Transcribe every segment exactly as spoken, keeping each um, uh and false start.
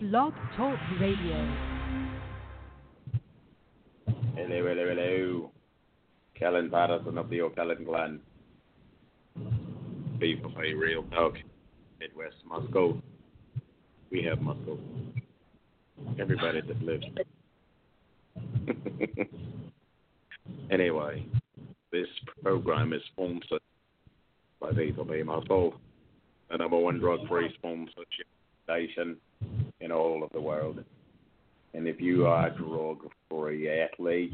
Blog Talk Radio. Hello, hello, hello. Kellen Patterson of the O'Callan clan. B four P Real Talk. Midwest Muscle. We have muscle. Everybody that lives. Anyway, this program is sponsored by B four B Muscle, the number one drug-free sponsorship station in all of the world. And if you are a drug-free athlete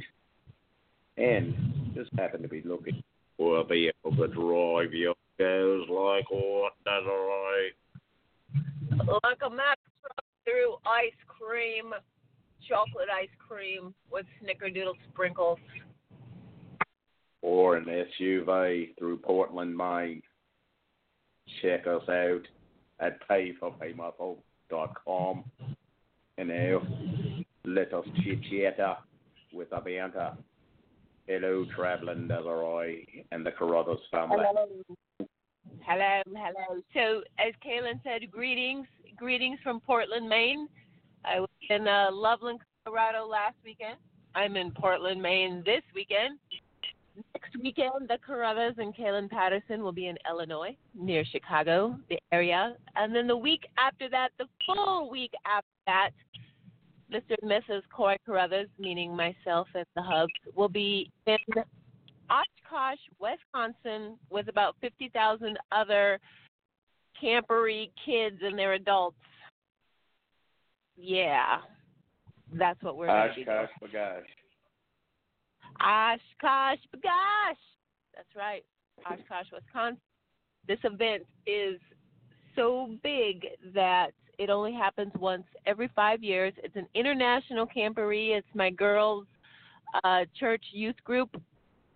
and just happen to be looking for a vehicle to drive your goes like what, Desiree? Like a Mack truck through ice cream, chocolate ice cream with snickerdoodle sprinkles. Or an S U V through Portland, Maine. Check us out at pay for pay muffles dot com. And now, let us chit-chatter with a banter. Hello, traveling Desiree and the Carruthers family. Hello. Hello, hello. So, as Kaylin said, greetings. Greetings from Portland, Maine. I was in uh, Loveland, Colorado last weekend. I'm in Portland, Maine this weekend. Next weekend, the Corrados and Kellen Patterson will be in Illinois, near Chicago, the area. And then the week after that, the full week after that, Mister and Missus Coy Corrados, meaning myself and the hubs, will be in Oshkosh, Wisconsin, with about fifty thousand other campery kids and their adults. Yeah, that's what we're going to be doing. Oshkosh B'Gosh. Oshkosh B'Gosh. That's right. Oshkosh, Wisconsin. This event is so big that it only happens once every five years. It's an international camperee. It's my girls' uh, church youth group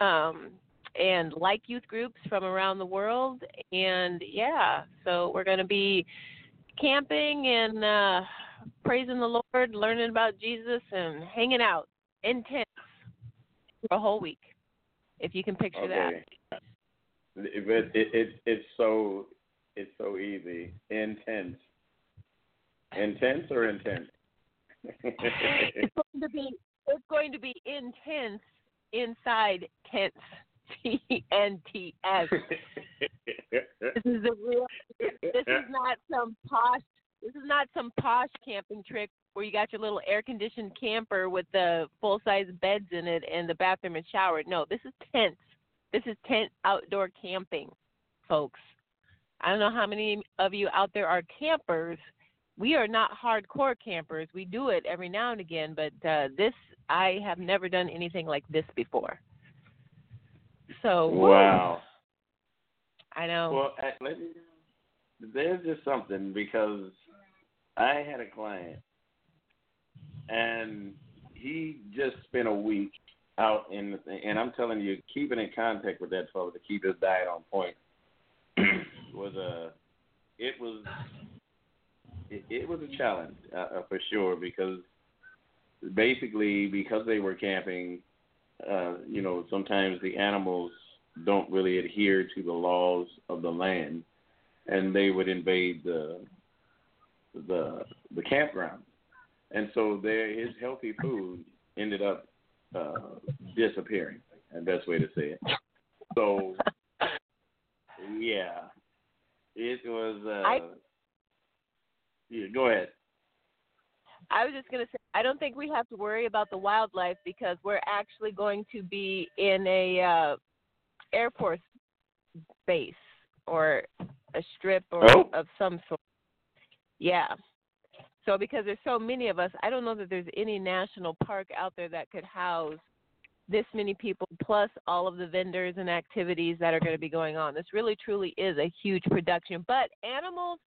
um, and like youth groups from around the world. And, yeah, so we're going to be camping and uh, praising the Lord, learning about Jesus, and hanging out in tents for a whole week, if you can picture okay. that. It, it, it, it's so it's so easy. Intense. Intense or intense? It's going to be it's going to be intense inside tents. T N T S. This is the real. This is not some posh. This is not some posh camping trick where you got your little air-conditioned camper with the full-size beds in it and the bathroom and shower. No, this is tents. This is tent outdoor camping, folks. I don't know how many of you out there are campers. We are not hardcore campers. We do it every now and again, but uh, this, I have never done anything like this before. So, wow. I know. Well, let me, there's just something, because I had a client, and he just spent a week out in the thing. And I'm telling you, keeping in contact with that fellow to keep his diet on point was a it was it, it was a challenge uh, for sure, because basically because they were camping, uh, you know, sometimes the animals don't really adhere to the laws of the land, and they would invade the the the campground. And so there, his healthy food ended up uh, disappearing, the best way to say it. So, yeah, it was uh, – I, yeah, go ahead. I was just going to say, I don't think we have to worry about the wildlife, because we're actually going to be in a uh, Air Force base or a strip or oh. of some sort. Yeah. So because there's so many of us, I don't know that there's any national park out there that could house this many people, plus all of the vendors and activities that are going to be going on. This really, truly is a huge production. But animals,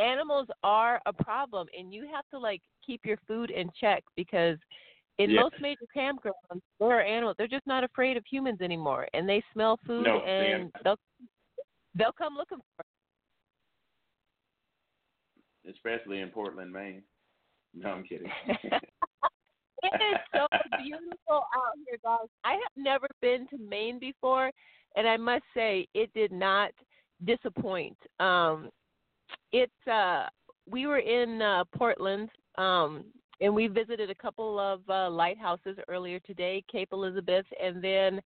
animals are a problem, and you have to, like, keep your food in check, because in yes. most major campgrounds, there are animals. They're just not afraid of humans anymore, and they smell food, no, and they they'll, they'll come looking for it. Especially in Portland, Maine. No, I'm kidding. It is so beautiful out here, guys. I have never been to Maine before, and I must say it did not disappoint. Um, it's uh, we were in uh, Portland Um, and we visited a couple of uh, lighthouses earlier today, Cape Elizabeth, and then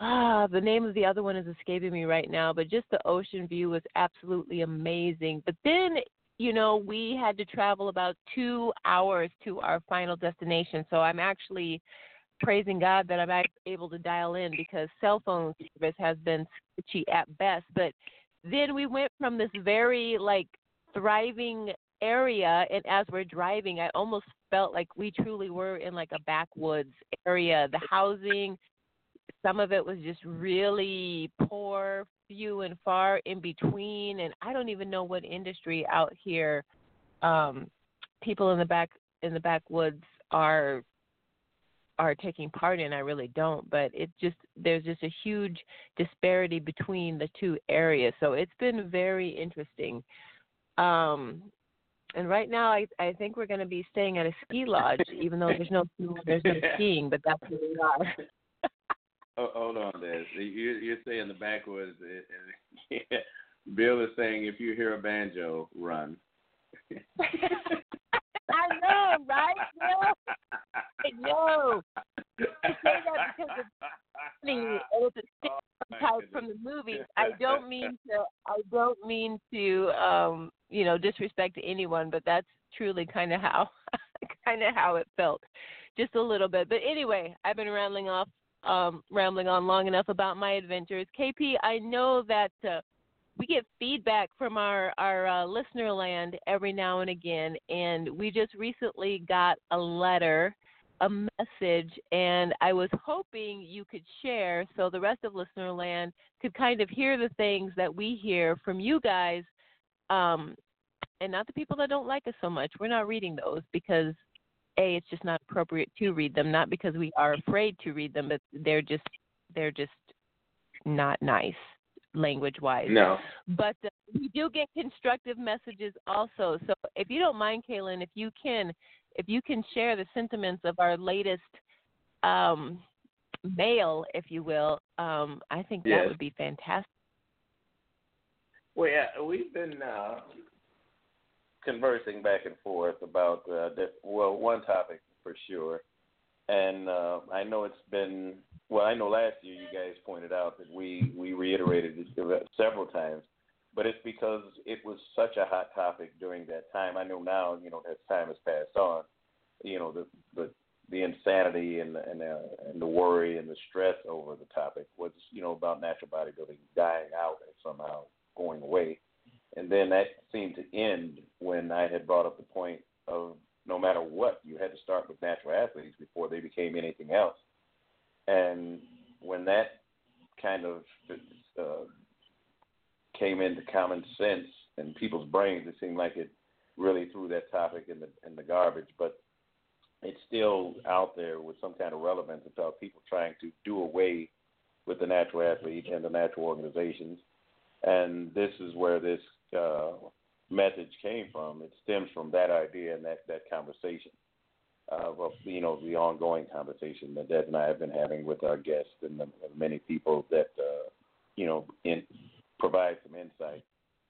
ah, the name of the other one is escaping me right now, but just the ocean view was absolutely amazing. But then, you know, we had to travel about two hours to our final destination. So I'm actually praising God that I'm able to dial in because cell phone service has been sketchy at best. But then we went from this very, like, thriving area, and as we're driving, I almost felt like we truly were in, like, a backwoods area. The housing, some of it was just really poor, few and far in between, and I don't even know what industry out here um, people in the back in the backwoods are are taking part in. I really don't, but it just there's just a huge disparity between the two areas. So it's been very interesting. Um, and right now, I, I think we're going to be staying at a ski lodge, even though there's no there's no skiing, but that's where we are. Oh, hold on, Des. You're, you're saying the backwoods. Yeah. Bill is saying if you hear a banjo, run. I know, right, Bill? No. I say that because of, it was a stereotype oh, from the movies. I don't mean to. I don't mean to. Um, you know, disrespect anyone, but that's truly kind of how, kind of how it felt, just a little bit. But anyway, I've been rambling off. Um, rambling on long enough about my adventures. K P, I know that uh, we get feedback from our, our uh, listener land every now and again, and we just recently got a letter, a message, and I was hoping you could share so the rest of listener land could kind of hear the things that we hear from you guys, um, and not the people that don't like us so much. We're not reading those because A, it's just not appropriate to read them, not because we are afraid to read them, but they're just they're just not nice language-wise. No. But uh, we do get constructive messages also. So if you don't mind, Kaylin, if you can if you can share the sentiments of our latest um, mail, if you will, um, I think yes. that would be fantastic. Well, yeah, we've been Uh... conversing back and forth about, uh, the, well, one topic for sure. And uh, I know it's been, well, I know last year you guys pointed out that we, we reiterated it several times, but it's because it was such a hot topic during that time. I know now, you know, as time has passed on, you know, the the, the insanity and the, and, the, and the worry and the stress over the topic was, you know, about natural bodybuilding dying out and somehow going away. And then that seemed to end when I had brought up the point of no matter what, you had to start with natural athletes before they became anything else. And when that kind of uh, came into common sense in people's brains, it seemed like it really threw that topic in the in the garbage. But it's still out there with some kind of relevance about people trying to do away with the natural athlete and the natural organizations. And this is where this uh, message came from. It stems from that idea and that, that conversation of, of, you know, the ongoing conversation that Des and I have been having with our guests and the, the many people that, uh, you know, in, provide some insight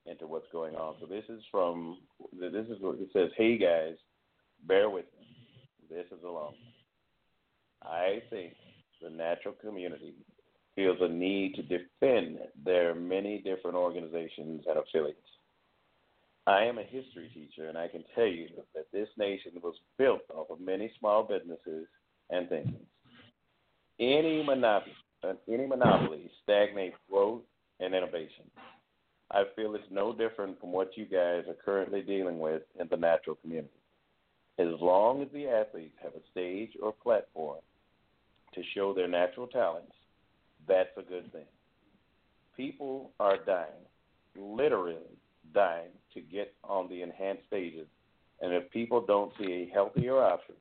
into what's going on. So this is from, this is what it says, hey, guys, bear with me. This is a long one. I think the natural community feels a need to defend their many different organizations and affiliates. I am a history teacher, and I can tell you that this nation was built off of many small businesses and things. Any monopoly, any monopoly stagnates growth and innovation. I feel it's no different from what you guys are currently dealing with in the natural community. As long as the athletes have a stage or platform to show their natural talents, that's a good thing. People are dying, literally dying, to get on the enhanced stages. And if people don't see a healthier option,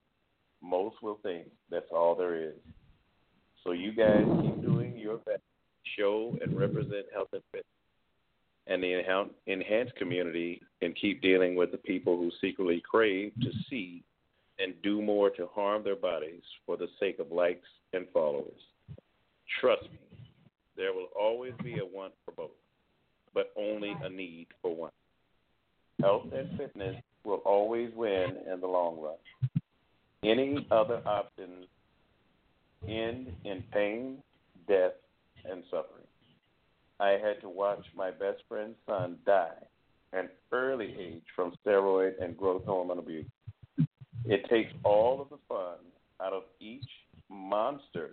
most will think that's all there is. So you guys keep doing your best to show and represent health and fitness and the enhanced community, and keep dealing with the people who secretly crave to see and do more to harm their bodies for the sake of likes and followers. Trust me, there will always be a want for both, but only a need for one. Health and fitness will always win in the long run. Any other options end in pain, death, and suffering. I had to watch my best friend's son die at an early age from steroid and growth hormone abuse. It takes all of the fun out of each monster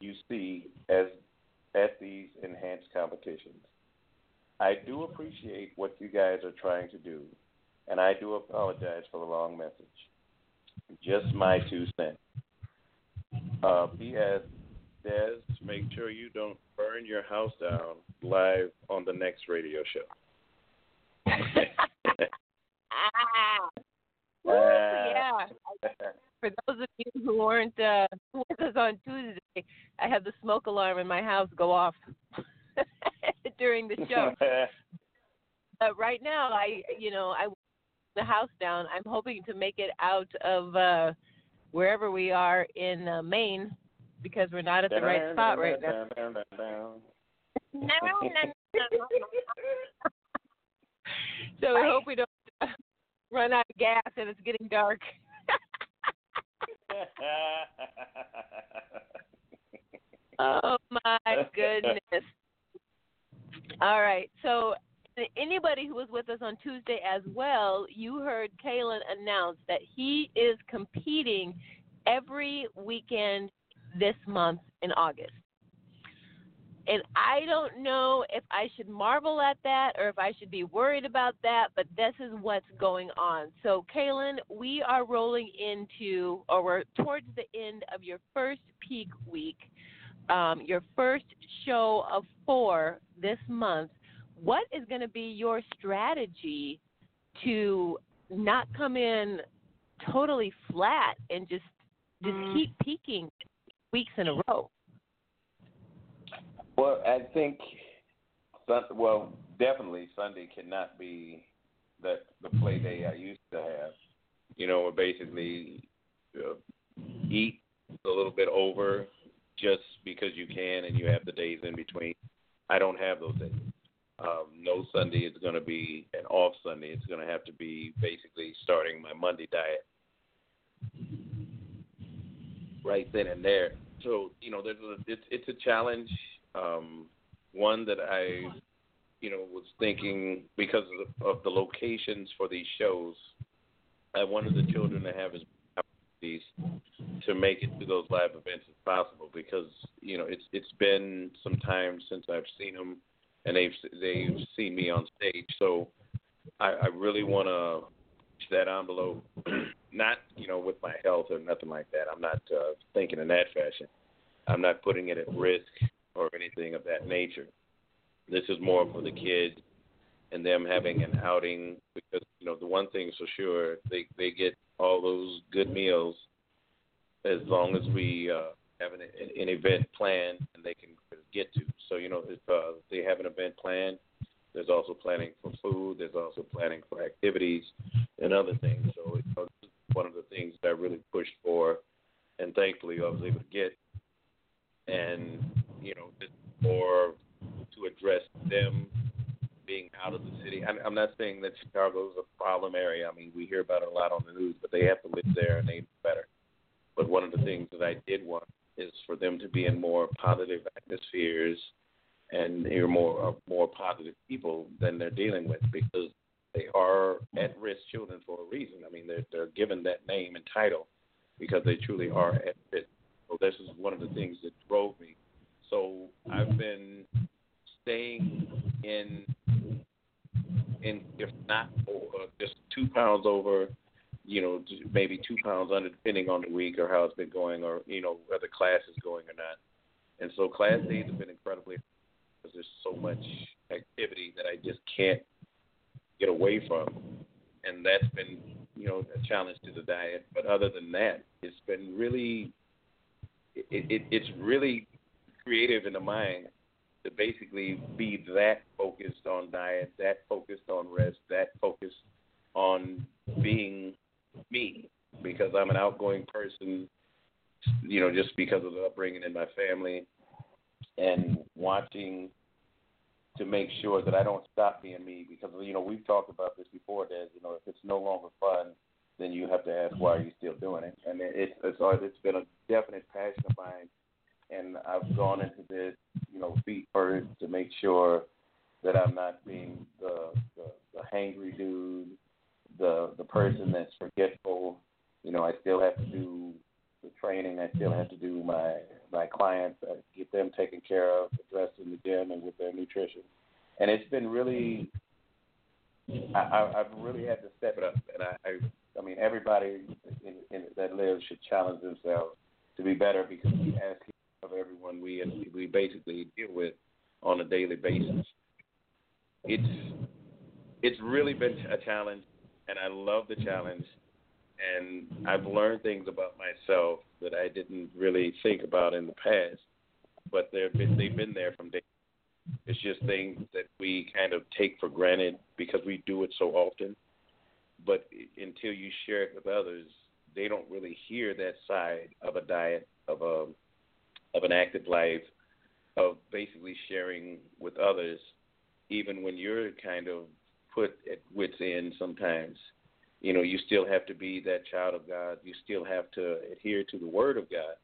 you see as at these enhanced competitions. I do appreciate what you guys are trying to do, and I do apologize for the long message. Just my two cents. Uh, P S Des, make sure you don't burn your house down live on the next radio show. Ooh, yeah. For those of you who weren't uh, with us on Tuesday, I had the smoke alarm in my house go off during the show. But right now, I, you know, I the house down. I'm hoping to make it out of uh, wherever we are in uh, Maine, because we're not at the right spot right now. So I hope we don't uh, run out of gas and it's getting dark. Oh my goodness. All right, so anybody who was with us on Tuesday as well, you heard Kaylin announce that he is competing every weekend this month in August. And I don't know if I should marvel at that or if I should be worried about that, but this is what's going on. So, Kaylin, we are rolling into, or we're towards the end of your first peak week, um, your first show of four this month. What is going to be your strategy to not come in totally flat and just just mm. keep peaking weeks in a row? Well, I think, well, definitely Sunday cannot be the, the play day I used to have. You know, basically uh, eat a little bit over just because you can and you have the days in between. I don't have those days. Um, no Sunday is going to be an off Sunday. It's going to have to be basically starting my Monday diet right then and there. So, you know, there's a, it's, it's a challenge, um, one that I, you know, was thinking because of the, of the locations for these shows, I wanted the children to have as many opportunities to make it to those live events as possible because, you know, it's it's been some time since I've seen them and they've, they've seen me on stage. So I, I really want to push that envelope. Not, you know, with my health or nothing like that. I'm not uh, thinking in that fashion. I'm not putting it at risk or anything of that nature. This is more for the kids and them having an outing because, you know, the one thing for sure, they, they get all those good meals as long as we uh, have an, an event planned and they can get to. So, you know, if uh, they have an event planned, there's also planning for food. There's also planning for activities and other things. So, you know, one of the things that I really pushed for, and thankfully I was able to get, and, you know, just more to address them being out of the city. I'm not saying that Chicago's a problem area. I mean, we hear about it a lot on the news, but they have to live there and they know better. But one of the things that I did want is for them to be in more positive atmospheres and hear more more positive people than they're dealing with because they are at-risk children for a reason. I mean, they're, they're given that name and title because they truly are at risk. So this is one of the things that drove me. So I've been staying in, in if not over, just two pounds over, you know, maybe two pounds under, depending on the week or how it's been going or, you know, whether class is going or not. And so class days have been incredibly because there's so much activity that I just can't get away from, and that's been, you know, a challenge to the diet. But other than that, it's been really, it, it, it's really creative in the mind to basically be that focused on diet, that focused on rest, that focused on being me, because I'm an outgoing person, you know, just because of the upbringing in my family and watching to make sure that I don't stop being me, because, you know, we've talked about this before, Des, you know, if it's no longer fun, then you have to ask, why are you still doing it? And it's it's, it's been a definite passion of mine, and I've gone into this, you know, feet first to make sure that I'm not being the, the, the hangry dude, the the person that's forgetful. You know, I still have to do the training. I still have to do my, my clients, I get them taken care of, addressed in the gym and with their nutrition. And it's been really, I, I, I've really had to step it up. And I, I, I mean, everybody in, in, that lives should challenge themselves to be better, because we ask of everyone we we basically deal with on a daily basis. It's it's really been a challenge, and I love the challenge. And I've learned things about myself that I didn't really think about in the past, but they've been, they've been there from day one. It's just things that we kind of take for granted because we do it so often. But until you share it with others, they don't really hear that side of a diet, of a of an active life, of basically sharing with others, even when you're kind of put at wit's end sometimes. You know, you still have to be that child of God. You still have to adhere to the word of God.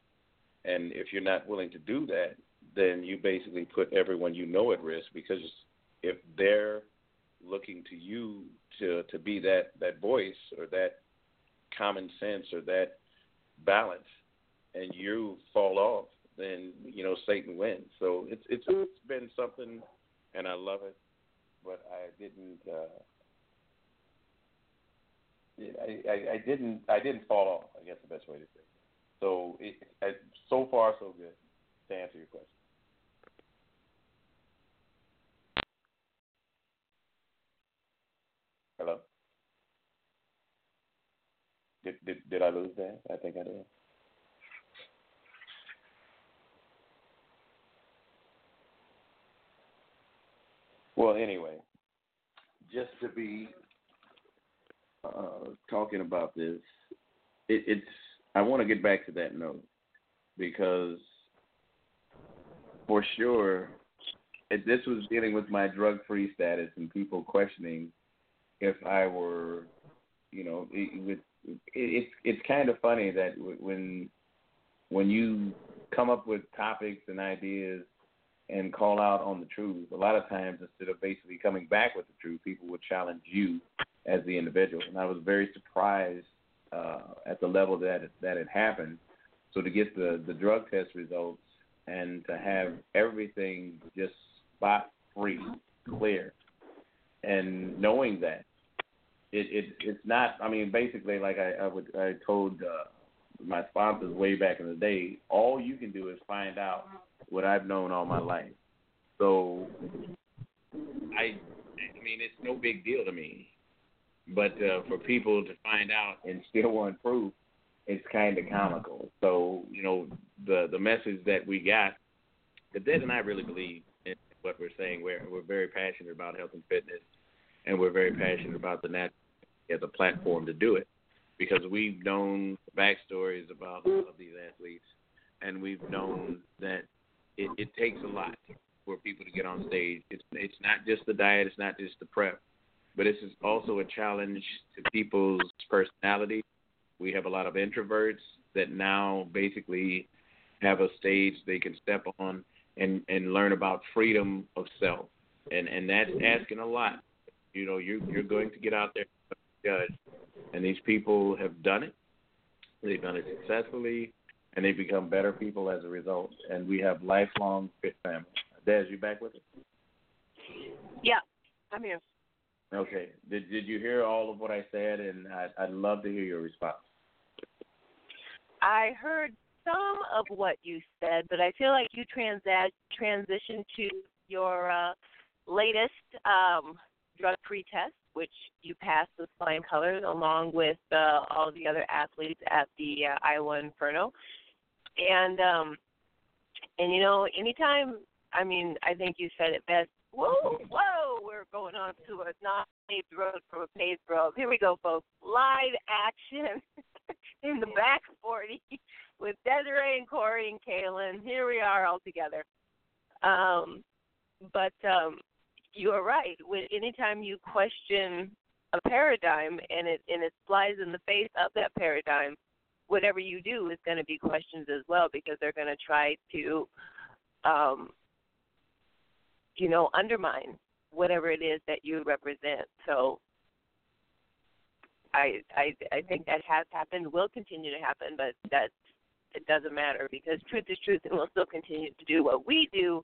And if you're not willing to do that, then you basically put everyone you know at risk, because if they're looking to you to, to be that, that voice or that common sense or that balance, and you fall off, then, you know, Satan wins. So it's it's, it's been something, and I love it, but I didn't uh, – I, I, I didn't. I didn't fall off, I guess the best way to say it. So, it, I, so far, so good. To answer your question. Hello. Did did did I lose that? I think I did. Well, anyway, just to be. Uh, talking about this, it, it's. I want to get back to that note, because for sure, if this was dealing with my drug-free status and people questioning if I were, you know, it, it, it's it's kind of funny that when when you come up with topics and ideas and call out on the truth, a lot of times instead of basically coming back with the truth, people would challenge you as the individual. And I was very surprised uh, at the level that it, that it happened. So to get the, the drug test results and to have everything just spot free, clear, and knowing that it, it it's not. I mean, basically, like I, I would I told uh, my sponsors way back in the day, all you can do is find out what I've known all my life. So I I mean, it's no big deal to me. But uh, for people to find out and still want proof, it's kind of comical. So, you know, the the message that we got, that Des and I really believe in what we're saying. We're, we're very passionate about health and fitness, and we're very passionate about the natural as a platform to do it, because we've known backstories about all of these athletes, and we've known that it, it takes a lot for people to get on stage. It's, it's not just the diet. It's not just the prep. But this is also a challenge to people's personality. We have a lot of introverts that now basically have a stage they can step on and, and learn about freedom of self. And and that's asking a lot. You know, you're, you're going to get out there and judge. And these people have done it. They've done it successfully. And they've become better people as a result. And we have lifelong fit family. Des, you back with us? Yeah, I'm here. Okay. Did did you hear all of what I said? And I, I'd love to hear your response. I heard some of what you said, but I feel like you trans- transitioned to your uh, latest um, drug-free test, which you passed with flying colors, along with uh, all the other athletes at the uh, Iowa Inferno. And, um, and, you know, anytime, I mean, I think you said it best. Whoa, whoa, we're going on to a non-paved road from a paved road. Here we go, folks. Live action in the back forty with Desiree and Corey and Kaylin. Here we are all together. Um, but um, you are right. When anytime you question a paradigm and it and it flies in the face of that paradigm, whatever you do is going to be questions as well, because they're going to try to, um, you know, undermine whatever it is that you represent. So I, I I think that has happened, will continue to happen, but that it doesn't matter, because truth is truth, and we'll still continue to do what we do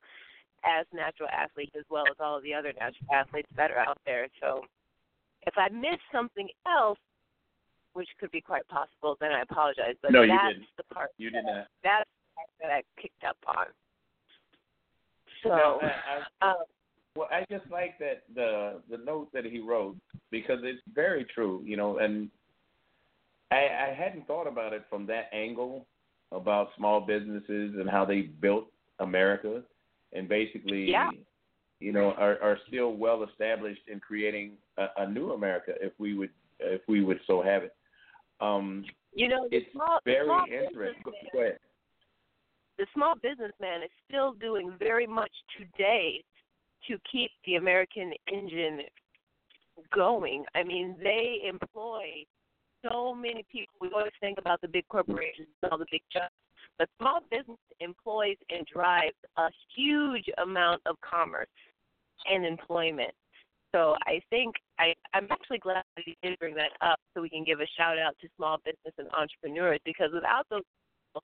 as natural athletes, as well as all of the other natural athletes that are out there. So if I miss something else, which could be quite possible, then I apologize. But no, you that's didn't. the part you that, didn't. That's the part that I picked up on. So, no, I, I, um, well, I just like that the the note that he wrote, because it's very true, you know. And I, I hadn't thought about it from that angle about small businesses and how they built America, and basically, yeah. you know, are, are still well established in creating a, a new America, if we would, if we would so have it. Um, you know, it's small, very small interesting. Go ahead. The small businessman is still doing very much today to keep the American engine going. I mean, they employ so many people. We always think about the big corporations and all the big jobs, but small business employs and drives a huge amount of commerce and employment. So I think I, I'm actually glad that you did bring that up, so we can give a shout out to small business and entrepreneurs, because without those people,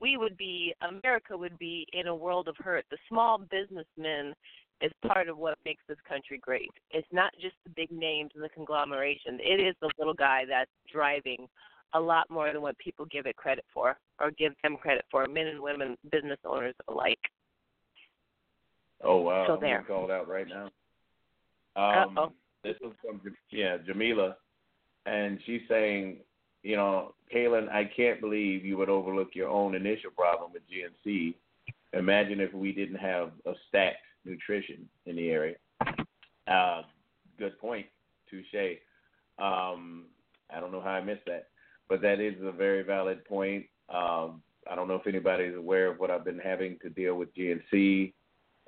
we would be, America would be in a world of hurt. The small businessmen is part of what makes this country great. It's not just the big names and the conglomeration. It is the little guy that's driving a lot more than what people give it credit for, or give them credit for, men and women, business owners alike. Oh, wow. So I'm there. Being called out right now. Um, Uh-oh. This was from, yeah, Jamila, and she's saying, you know, Kaylin, I can't believe you would overlook your own initial problem with G N C. Imagine if we didn't have a Stack Nutrition in the area. Uh, good point, touche. Um, I don't know how I missed that, but that is a very valid point. Um, I don't know if anybody is aware of what I've been having to deal with G N C.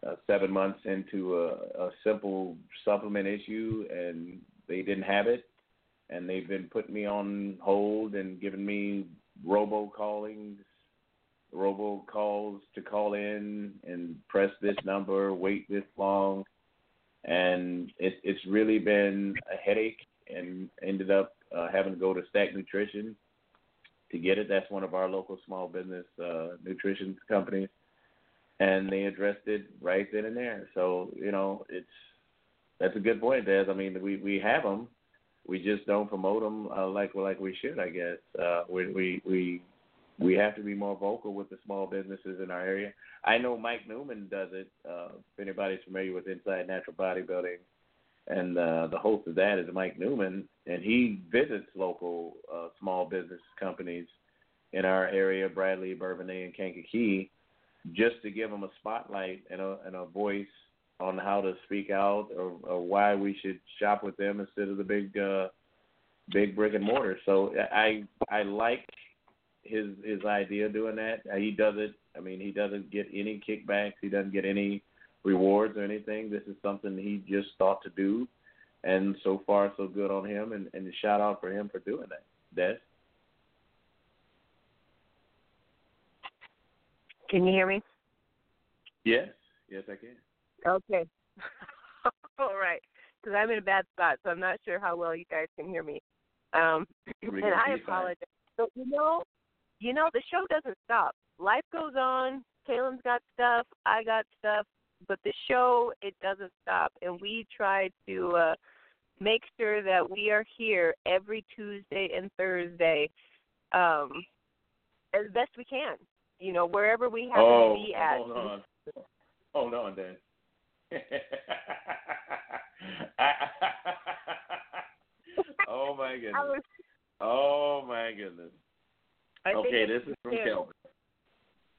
Uh, seven months into a, a simple supplement issue, and they didn't have it. And they've been putting me on hold and giving me robocallings, robocalls to call in and press this number, wait this long. And it, it's really been a headache, and ended up uh, having to go to Stack Nutrition to get it. That's one of our local small business uh, nutrition companies. And they addressed it right then and there. So, you know, it's that's a good point, Des. I mean, we, we have them. We just don't promote them uh, like like we should, I guess. Uh, we, we we we have to be more vocal with the small businesses in our area. I know Mike Newman does it. Uh, if anybody's familiar with Inside Natural Bodybuilding, and uh, the host of that is Mike Newman, and he visits local uh, small business companies in our area, Bradley, Bourbonnais, and Kankakee, just to give them a spotlight and a, and a voice on how to speak out, or, or why we should shop with them instead of the big, uh, big brick and mortar. So I I like his his idea of doing that. He does it. I mean, he doesn't get any kickbacks. He doesn't get any rewards or anything. This is something he just thought to do, and so far so good on him. And, and shout out for him for doing that. Des? Can you hear me? Yes, yes I can. Okay. All right. Because I'm in a bad spot, so I'm not sure how well you guys can hear me. Um, and I apologize. But, you know, you know, the show doesn't stop. Life goes on. Kaylin's got stuff. I got stuff. But the show, it doesn't stop. And we try to uh, make sure that we are here every Tuesday and Thursday um, as best we can, you know, wherever we happen oh, to be at. Hold on. Hold on, Dan. Oh my goodness! Was, oh my goodness! I okay, this is from too. Kelvin.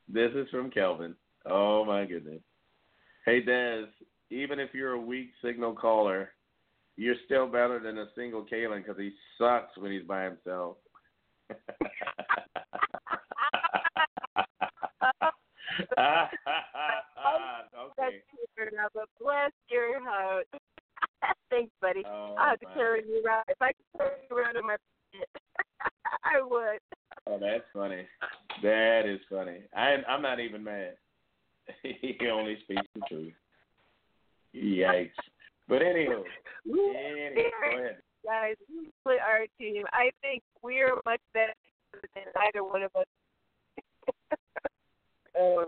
This is from Kelvin. Oh my goodness! Hey Des, even if you're a weak signal caller, you're still better than a single Kaylin, because he sucks when he's by himself. Okay. I will bless your heart. Thanks, buddy. Oh, I have to carry you around. If I could carry you around in my pocket, I would. Oh, that's funny. That is funny. I, I'm not even mad. He only speaks the truth. Yikes. But anywho, anyway, go ahead. Guys, we split our team. I think we're much better than either one of us. um,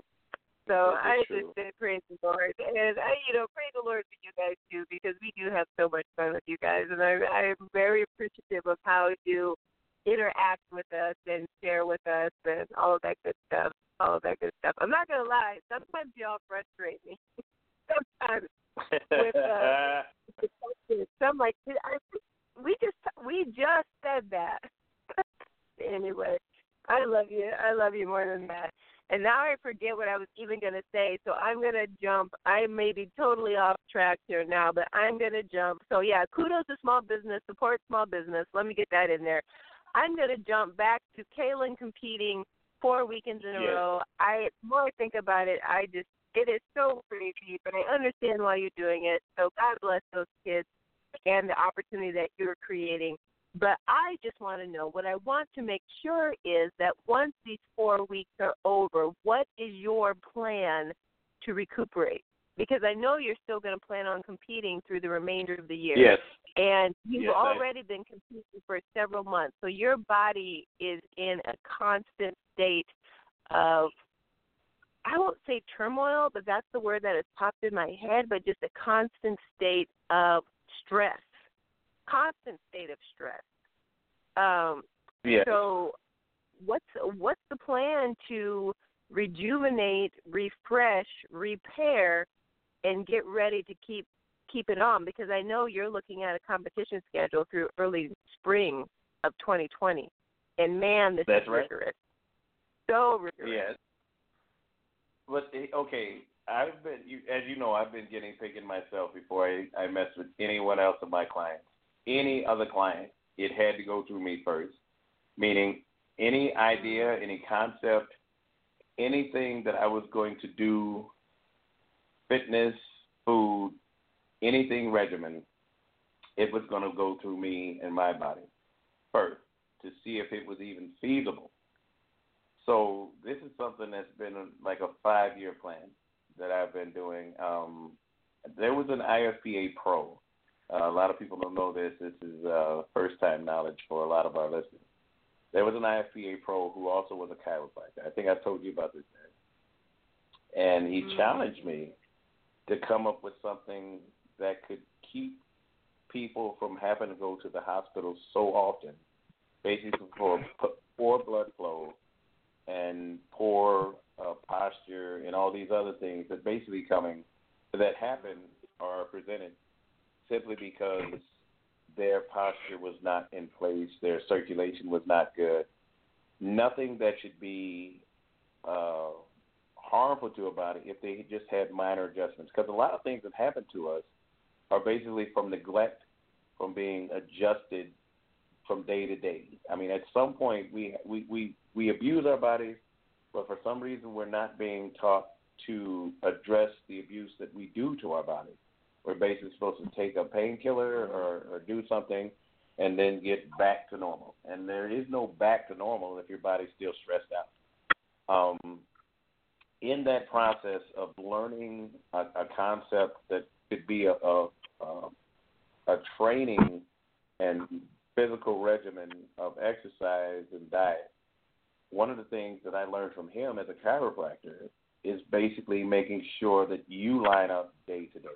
so I true. just said praise the Lord, and I, you know, praise the Lord for you guys too, because we do have so much fun with you guys, and I, I'm very appreciative of how you interact with us and share with us and all of that good stuff. All of that good stuff. I'm not gonna lie, sometimes y'all frustrate me. sometimes with uh, so I'm like, I, we just we just said that. Anyway, I love you. I love you more than that. And now I forget what I was even going to say, so I'm going to jump. I may be totally off track here now, but I'm going to jump. So, yeah, kudos to small business, support small business. Let me get that in there. I'm going to jump back to Kaylin competing four weekends in a yes. row. I more think about it, I just, it is so crazy, but I understand why you're doing it. So God bless those kids and the opportunity that you're creating. But I just want to know, what I want to make sure is that once these four weeks are over, what is your plan to recuperate? Because I know you're still going to plan on competing through the remainder of the year. Yes. And you've yes, already I... been competing for several months. So your body is in a constant state of, I won't say turmoil, but that's the word that has popped in my head, but just a constant state of stress. Constant state of stress. Um, yes. So what's what's the plan to rejuvenate, refresh, repair, and get ready to keep keep it on? Because I know you're looking at a competition schedule through early spring of twenty twenty. And, man, this That's is right. rigorous. So rigorous. Yes. But, okay, I've been, as you know, I've been getting picking myself before I, I mess with anyone else of my clients. Any other client, it had to go through me first, meaning any idea, any concept, anything that I was going to do, fitness, food, anything regimen, it was going to go through me and my body first to see if it was even feasible. So this is something that's been like a five-year plan that I've been doing. Um, there was an I F P A Pro. Uh, a lot of people don't know this. This is uh, first-time knowledge for a lot of our listeners. There was an I F P A pro who also was a chiropractor. I think I told you about this. And he mm-hmm. challenged me to come up with something that could keep people from having to go to the hospital so often, basically for poor blood flow and poor uh, posture and all these other things that basically coming that happen are presented simply because their posture was not in place, their circulation was not good. Nothing that should be uh, harmful to a body if they just had minor adjustments. Because a lot of things that happen to us are basically from neglect, from being adjusted from day to day. I mean, at some point, we we, we, we abuse our bodies, but for some reason we're not being taught to address the abuse that we do to our bodies. We're basically supposed to take a painkiller or, or do something and then get back to normal. And there is no back to normal if your body's still stressed out. Um, in that process of learning a, a concept that could be a, a, a, a training and physical regimen of exercise and diet, one of the things that I learned from him as a chiropractor is basically making sure that you line up day to day.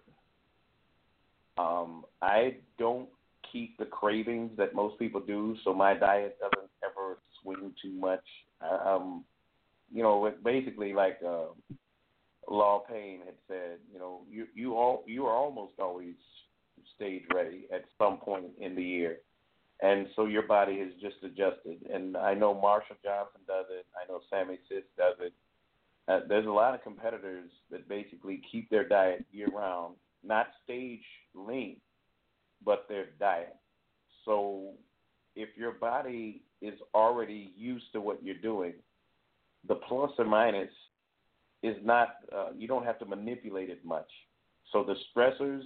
Um, I don't keep the cravings that most people do, so my diet doesn't ever swing too much. I, um, you know, it's basically like uh, Law Payne had said, you know, you you all you are almost always stage ready at some point in the year, and so your body has just adjusted. And I know Marshall Johnson does it. I know Sammy Sis does it. Uh, there's a lot of competitors that basically keep their diet year round. Not stage lean, but their diet. So if your body is already used to what you're doing, the plus or minus is not, uh, you don't have to manipulate it much. So the stressors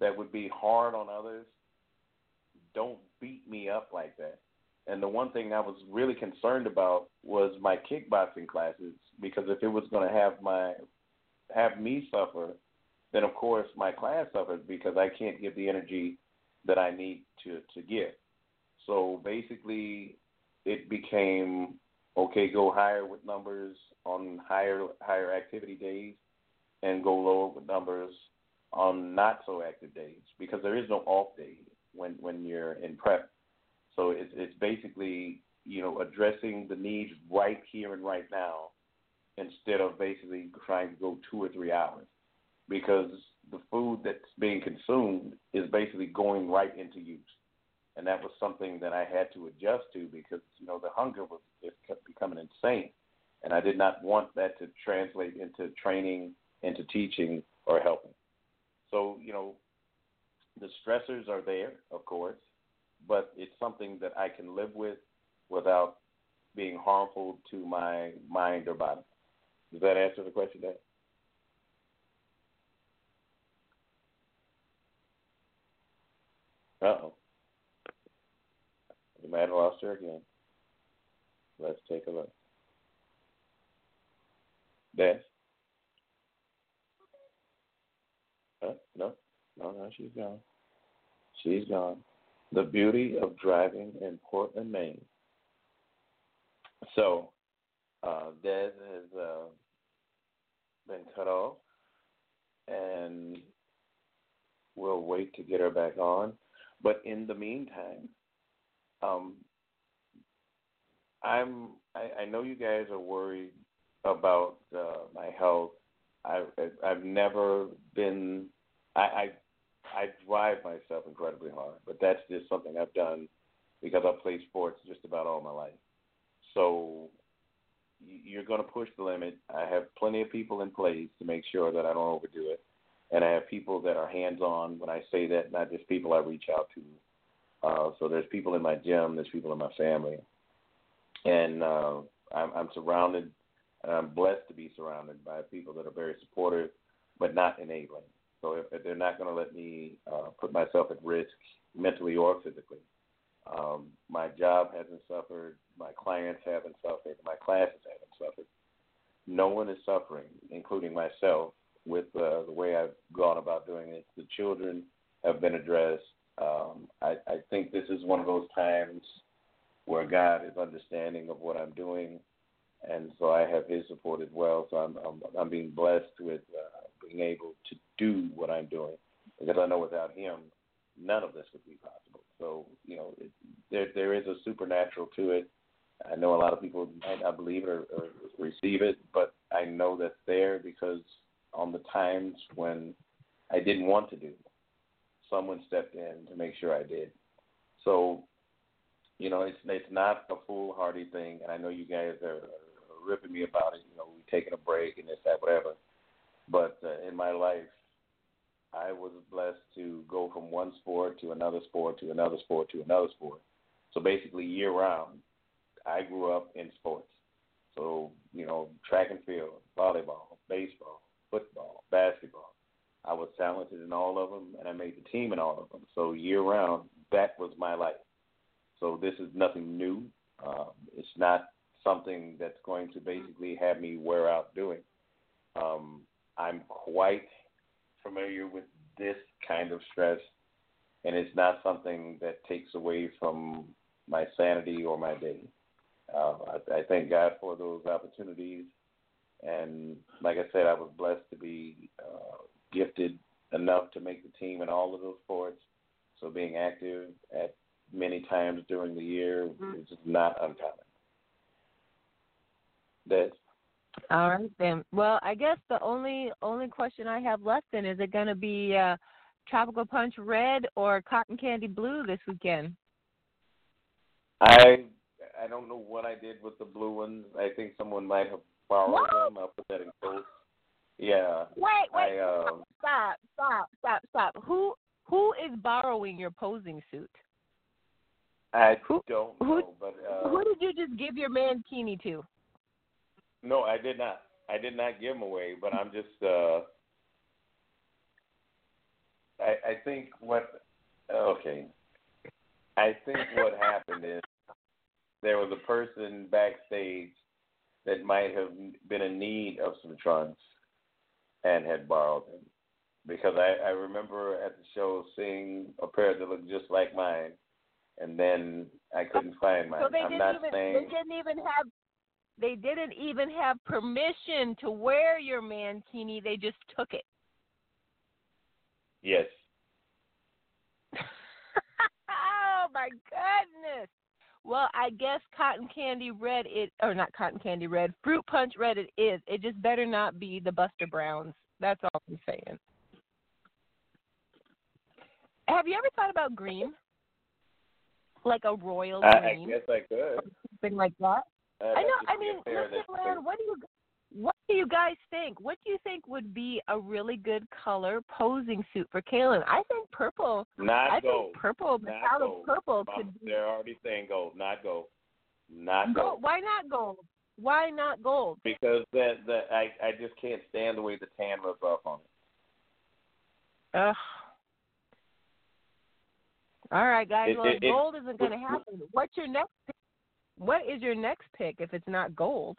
that would be hard on others don't beat me up like that. And the one thing I was really concerned about was my kickboxing classes, because if it was going to have my have me suffer, then of course my class suffers because I can't give the energy that I need to, to give. So basically it became, okay, go higher with numbers on higher higher activity days and go lower with numbers on not so active days, because there is no off day when, when you're in prep. So it's, it's basically, you know, addressing the needs right here and right now instead of basically trying to go two or three hours, because the food that's being consumed is basically going right into use. And that was something that I had to adjust to because, you know, the hunger was just kept becoming insane. And I did not want that to translate into training, into teaching, or helping. So, you know, the stressors are there, of course, but it's something that I can live with without being harmful to my mind or body. Does that answer the question, Dad? Uh-oh. You might have lost her again. Let's take a look. Des? Huh? No. No, no, she's gone. She's gone. The beauty of driving in Portland, Maine. So, uh, Des has uh, been cut off, and we'll wait to get her back on. But in the meantime, um, I'm, I, I know you guys are worried about uh, my health. I, I, I've never been... I, I I drive myself incredibly hard, but that's just something I've done because I play sports just about all my life. So you're going to push the limit. I have plenty of people in place to make sure that I don't overdo it, and I have people that are hands-on when I say that, not just people I reach out to. Uh, so there's people in my gym, there's people in my family, and uh, I'm, I'm surrounded, and I'm blessed to be surrounded by people that are very supportive but not enabling. So if they're not going to let me uh, put myself at risk mentally or physically. Um, my job hasn't suffered. My clients haven't suffered. My classes haven't suffered. No one is suffering, including myself, with uh, the way I've gone about doing it. The children have been addressed. Um, I, I think this is one of those times where God is understanding of what I'm doing, and so I have his support as well. So I'm, I'm, I'm being blessed with uh, being able to do what I'm doing, because I know without him, none of this would be possible. So, you know, it, there there is a supernatural to it. I know a lot of people might not believe it or, or receive it, but I know that's there because on the times when I didn't want to do it, someone stepped in to make sure I did. So, you know, it's it's not a foolhardy thing, and I know you guys are, are ripping me about it. You know, we're taking a break and this, that, whatever. But uh, in my life, I was blessed to go from one sport to another sport to another sport to another sport. So basically year-round, I grew up in sports. So, you know, track and field, volleyball, baseball, football, basketball. I was talented in all of them, and I made the team in all of them. So year-round, that was my life. So this is nothing new. Um, it's not something that's going to basically have me wear out doing. Um, I'm quite familiar with this kind of stress, and it's not something that takes away from my sanity or my day. Uh, I, I thank God for those opportunities, and like I said, I was blessed to be uh, gifted enough to make the team in all of those sports, so being active at many times during the year mm-hmm. is not uncommon. That's All right, then. Well, I guess the only only question I have left then, is it going to be uh, Tropical Punch Red or Cotton Candy Blue this weekend? I I don't know what I did with the blue ones. I think someone might have borrowed what? them. I'll put that in quotes. Yeah. Wait, wait. I, uh, stop, stop, stop, stop. Who who is borrowing your posing suit? I who, don't know. Who, but, uh, who did you just give your mankini to? No, I did not. I did not give them away, but I'm just, uh, I, I think what okay, I think what happened is there was a person backstage that might have been in need of some trunks and had borrowed them, because I, I remember at the show seeing a pair that looked just like mine, and then I couldn't find mine. So they I'm didn't not even, saying they didn't even have. They didn't even have permission to wear your mankini. They just took it. Yes. Oh, my goodness. Well, I guess Cotton Candy Red, it or not Cotton Candy Red, Fruit Punch Red it is. It just better not be the Buster Browns. That's all I'm saying. Have you ever thought about green? Like a royal green? I guess I could. Or something like that? Uh, I know. I mean, listen, Lauren, what do you what do you guys think? What do you think would be a really good color posing suit for Kaylin? I think purple. Not I gold. think purple, metallic purple could be. They're already saying gold. Not gold. Not gold. gold. Why not gold? Why not gold? Because the the I, I just can't stand the way the tan rubs off on it. Ugh. All right, guys. It, well, it, gold it, isn't going to happen. What's your next? What is your next pick if it's not gold?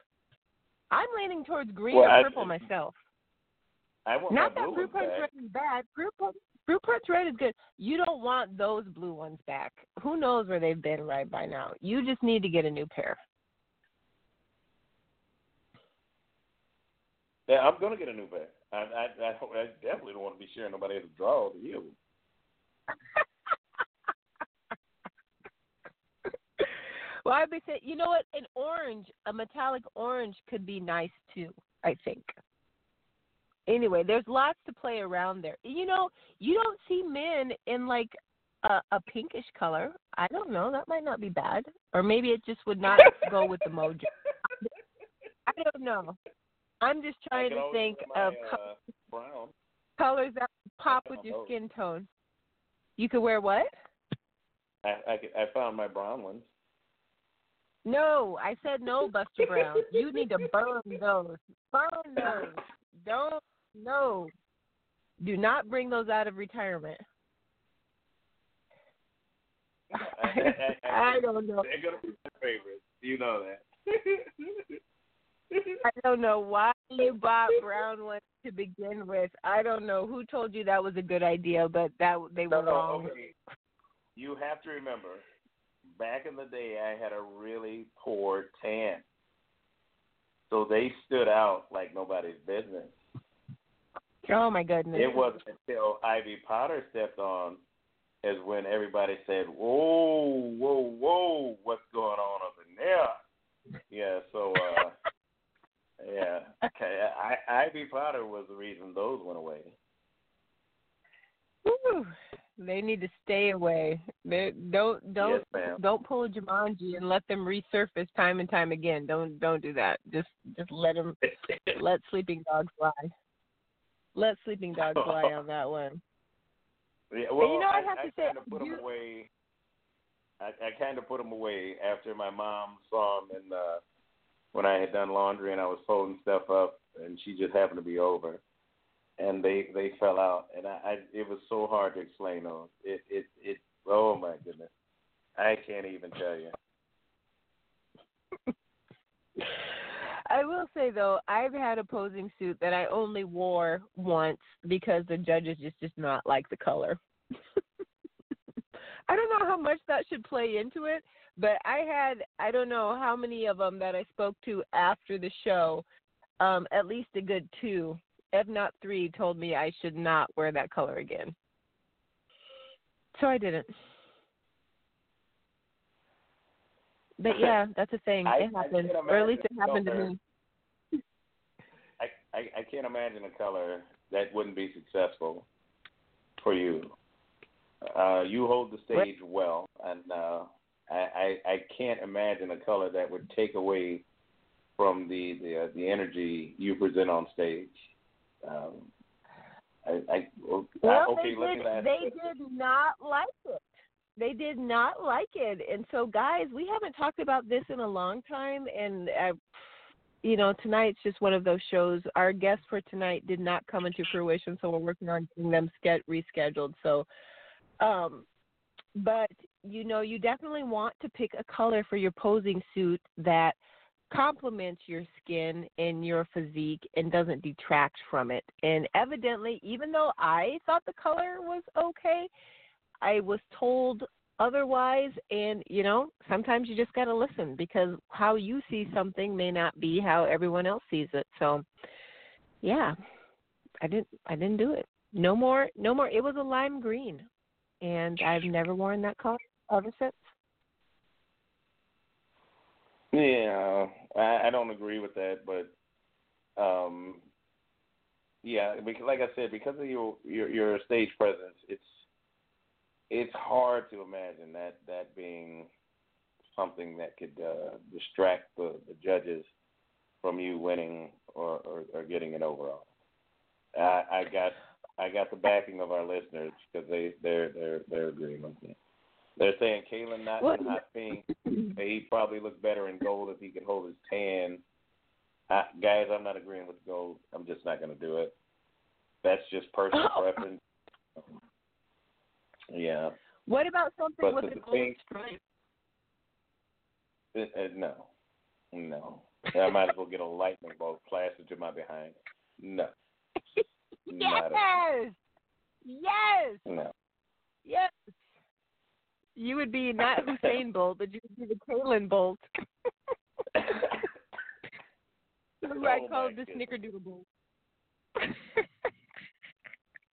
I'm leaning towards green well, or purple I, myself. I want not that Fruit Punch Red is bad. Fruit, Fruit Punch Red is good. You don't want those blue ones back. Who knows where they've been right by now? You just need to get a new pair. Yeah, I'm going to get a new pair. I, I, I, I definitely don't want to be sharing nobody else's draw to you. Well, I'd be saying, you know what? An orange, a metallic orange could be nice too, I think. Anyway, there's lots to play around there. You know, you don't see men in like a, a pinkish color. I don't know. That might not be bad. Or maybe it just would not go with the mojo. I don't know. I'm just trying to think my, of uh, brown. colors that pop with your those. skin tone. You could wear what? I, I, could, I found my brown ones. No, I said no, Buster Brown. You need to burn those. Burn those. Don't, no. Do not bring those out of retirement. I, I, I, I don't know. They're going to be my favorites. You know that. I don't know why you bought brown ones to begin with. I don't know who told you that was a good idea, but that they were no, wrong. Okay. You have to remember, back in the day, I had a really poor tan, so they stood out like nobody's business. Oh, my goodness. It wasn't until Ivy Potter stepped on is when everybody said, whoa, whoa, whoa, what's going on up in there? Yeah, so, uh, yeah. Okay, I, Ivy Potter was the reason those went away. Ooh. They need to stay away. They, don't don't yes, don't pull a Jumanji and let them resurface time and time again. Don't don't do that. Just just let them let sleeping dogs lie. Let sleeping dogs lie on that one. Yeah, well, you know, I, I have I to say, kind of put you, them away. I, I kind of put them away after my mom saw them, and uh, when I had done laundry and I was folding stuff up, and she just happened to be over. And they, they fell out, and I, I it was so hard to explain those. It it it oh my goodness, I can't even tell you. I will say though, I've had a posing suit that I only wore once because the judges just just not like the color. I don't know how much that should play into it, but I had I don't know how many of them that I spoke to after the show, um, at least a good two. If not three, told me I should not wear that color again. So I didn't. But, yeah, that's a thing. I, it happened, or at least it happened color. to me. I, I, I can't imagine a color that wouldn't be successful for you. Uh, you hold the stage what? well, and uh, I, I, I can't imagine a color that would take away from the, the, uh, the energy you present on stage. Um, I, I, well, I, okay, they, did, they did not like it. They did not like it. And so, guys, we haven't talked about this in a long time. And, I, you know, tonight's just one of those shows. Our guest for tonight did not come into fruition, so we're working on getting them rescheduled. So, um, but, you know, you definitely want to pick a color for your posing suit that complements your skin and your physique and doesn't detract from it. And evidently, even though I thought the color was okay, I was told otherwise, and, you know, sometimes you just got to listen, because how you see something may not be how everyone else sees it. So, yeah, I didn't, I didn't do it. No more, no more. It was a lime green, and I've never worn that color ever since. Yeah, I, I don't agree with that, but, um, yeah, because, like I said, because of your your, your stage presence, it's. It's hard to imagine that, that being something that could uh, distract the, the judges from you winning or, or, or getting an overall. I, I got I got the backing of our listeners, because they they're they're they're agreeing with me. They're saying Kaylin not in hot pink. He'd probably look better in gold if he could hold his tan. I, guys, I'm not agreeing with gold. I'm just not going to do it. That's just personal oh. preference. Yeah. What about something but with a gold stripe? It, it, no. No. I might as well get a lightning bolt plastered to my behind. No. Yes! Yes! No. Yes! You would be not Usain Bolt, but you would be the Kaylin Bolt. Who I called the Snickerdoodle Bolt.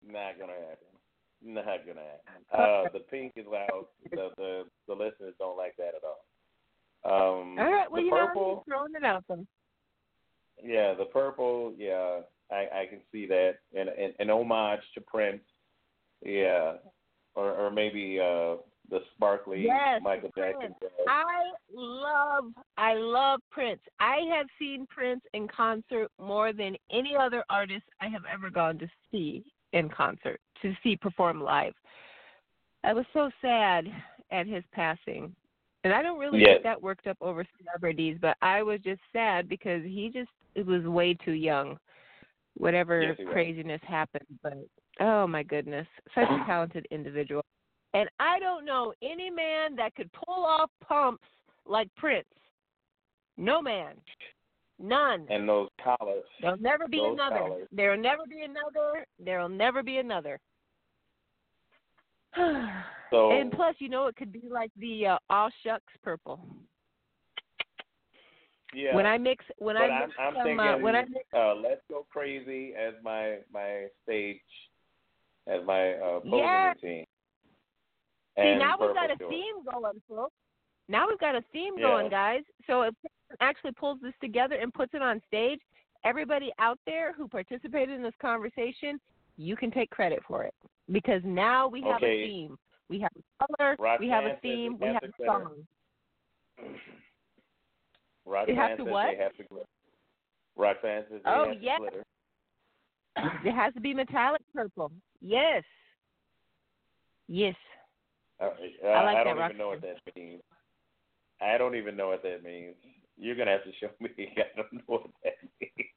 Not going to happen. Not gonna happen. Uh, the pink is loud. The, the the listeners don't like that at all. Um, all right. Well, the you purple, know, throwing it out them. Yeah, the purple. Yeah, I, I can see that. And an homage to Prince. Yeah, or or maybe uh, the sparkly yes, Michael Jackson. I love I love Prince. I have seen Prince in concert more than any other artist I have ever gone to see. In concert, to see perform live. I was so sad at his passing. And I don't really yes. get that worked up over celebrities, but I was just sad because he just it was way too young. Whatever yes, craziness was. happened. But, oh, my goodness. Such a talented individual. And I don't know any man that could pull off pumps like Prince. No man. None. And those collars. There'll never be another. Collars. There'll never be another. There'll never be another. So, and plus, you know, it could be like the uh, all shucks purple. Yeah. When I mix, when but I mix I'm, I'm some, thinking, uh, when I mix, uh, let's go crazy as my my stage, as my uh, posing yeah. routine. And see, now we've got a shorts. theme going, folks. Now we've got a theme yeah. going, guys. So if actually pulls this together and puts it on stage, everybody out there who participated in this conversation, you can take credit for it, because now we have okay. a theme. We have a color. Rock we have a theme. We have a song. Roxanne have to what? They have to glitter. Roxanne says they oh, have yes. to glitter. It has to be metallic purple. Yes. Yes. Uh, I, like I don't that, even Roxanne. know what that means. I don't even know what that means. You're going to have to show me. I don't know what that means.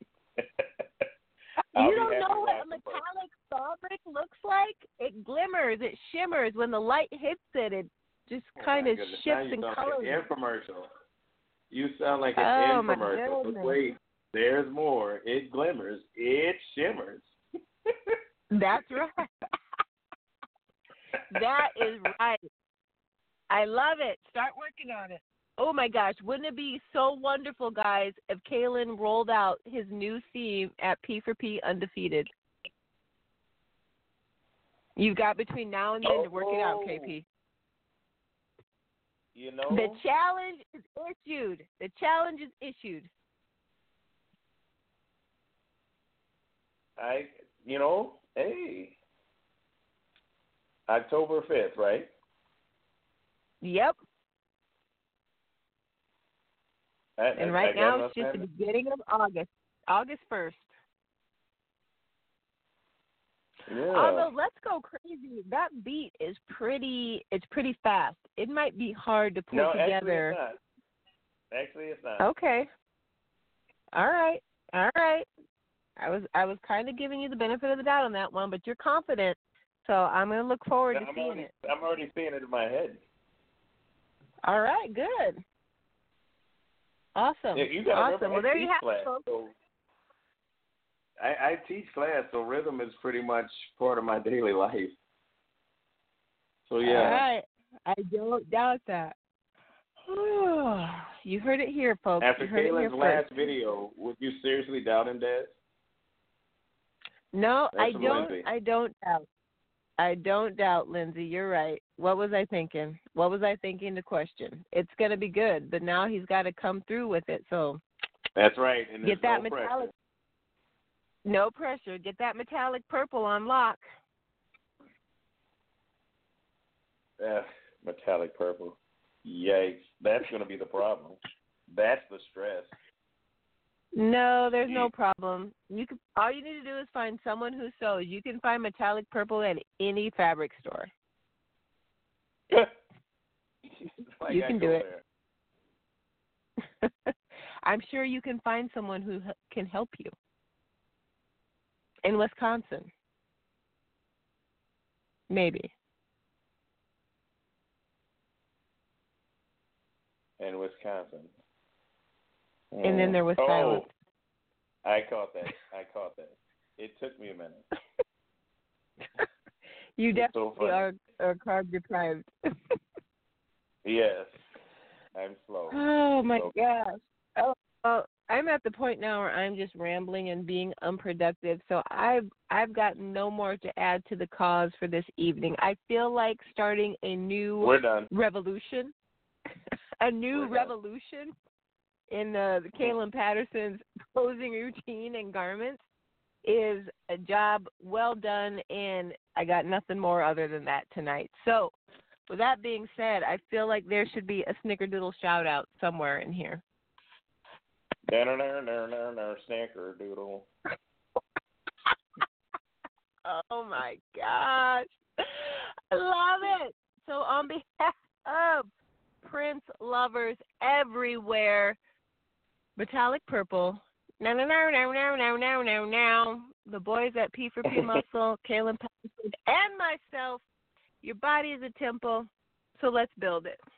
You don't know what a metallic fabric looks like? It glimmers. It shimmers. When the light hits it, it just oh kind of shifts in color. Like an infomercial. You sound like an oh infomercial. But wait, there's more. It glimmers. It shimmers. That's right. That is right. I love it. Start working on it. Oh, my gosh. Wouldn't it be so wonderful, guys, if Kaylin rolled out his new theme at P four P Undefeated? You've got between now and then oh, to work it out, K P. You know? The challenge is issued. The challenge is issued. I, you know, hey, October fifth, right? Yep. That, and right now, it's just the beginning of August, August first. Yeah. Although, let's go crazy. That beat is pretty, it's pretty fast. It might be hard to pull no, together. Actually it's, not. actually, it's not. Okay. all right, all right. I was I was kind of giving you the benefit of the doubt on that one, but you're confident, so I'm going to look forward I'm to seeing already, it. I'm already seeing it in my head. All right, good. Awesome. Yeah, you gotta awesome. Remember, well, there you have it, folks. So I, I teach class, so rhythm is pretty much part of my daily life. So, yeah. All right. I don't doubt that. You heard it here, folks. After Kaylin's last first. video, would you seriously doubt him, Des? No, That's I don't. Lindsay. I don't doubt. I don't doubt, Lindsay. You're right. What was I thinking? What was I thinking to question? It's going to be good, but now he's got to come through with it. So that's right. And get that no metallic. Pressure. No pressure. Get that metallic purple on lock. Uh, metallic purple. Yikes. That's going to be the problem. That's the stress. No, there's no problem. You can, all you need to do is find someone who sews. You can find metallic purple at any fabric store. like you can do it. I'm sure you can find someone who can help you. In Wisconsin. Maybe. In Wisconsin. And then there was oh, silence. I caught that. I caught that. It took me a minute. you it's definitely so are, are carb deprived. Yes. I'm slow. Oh, my so gosh. Oh, well, I'm at the point now where I'm just rambling and being unproductive, so I've, I've got no more to add to the cause for this evening. I feel like starting a new We're done. revolution. a new We're revolution. Done. in the, the Kellen Patterson's posing routine and garments is a job well done, and I got nothing more other than that tonight. So with that being said, I feel like there should be a snickerdoodle shout-out somewhere in here. Snickerdoodle. Oh, my gosh. I love it. So on behalf of Prince lovers everywhere, metallic purple. No, no, no, no, no, no, no, no, no. The boys at P four P Muscle, Kalen Patterson, and myself, your body is a temple, so let's build it.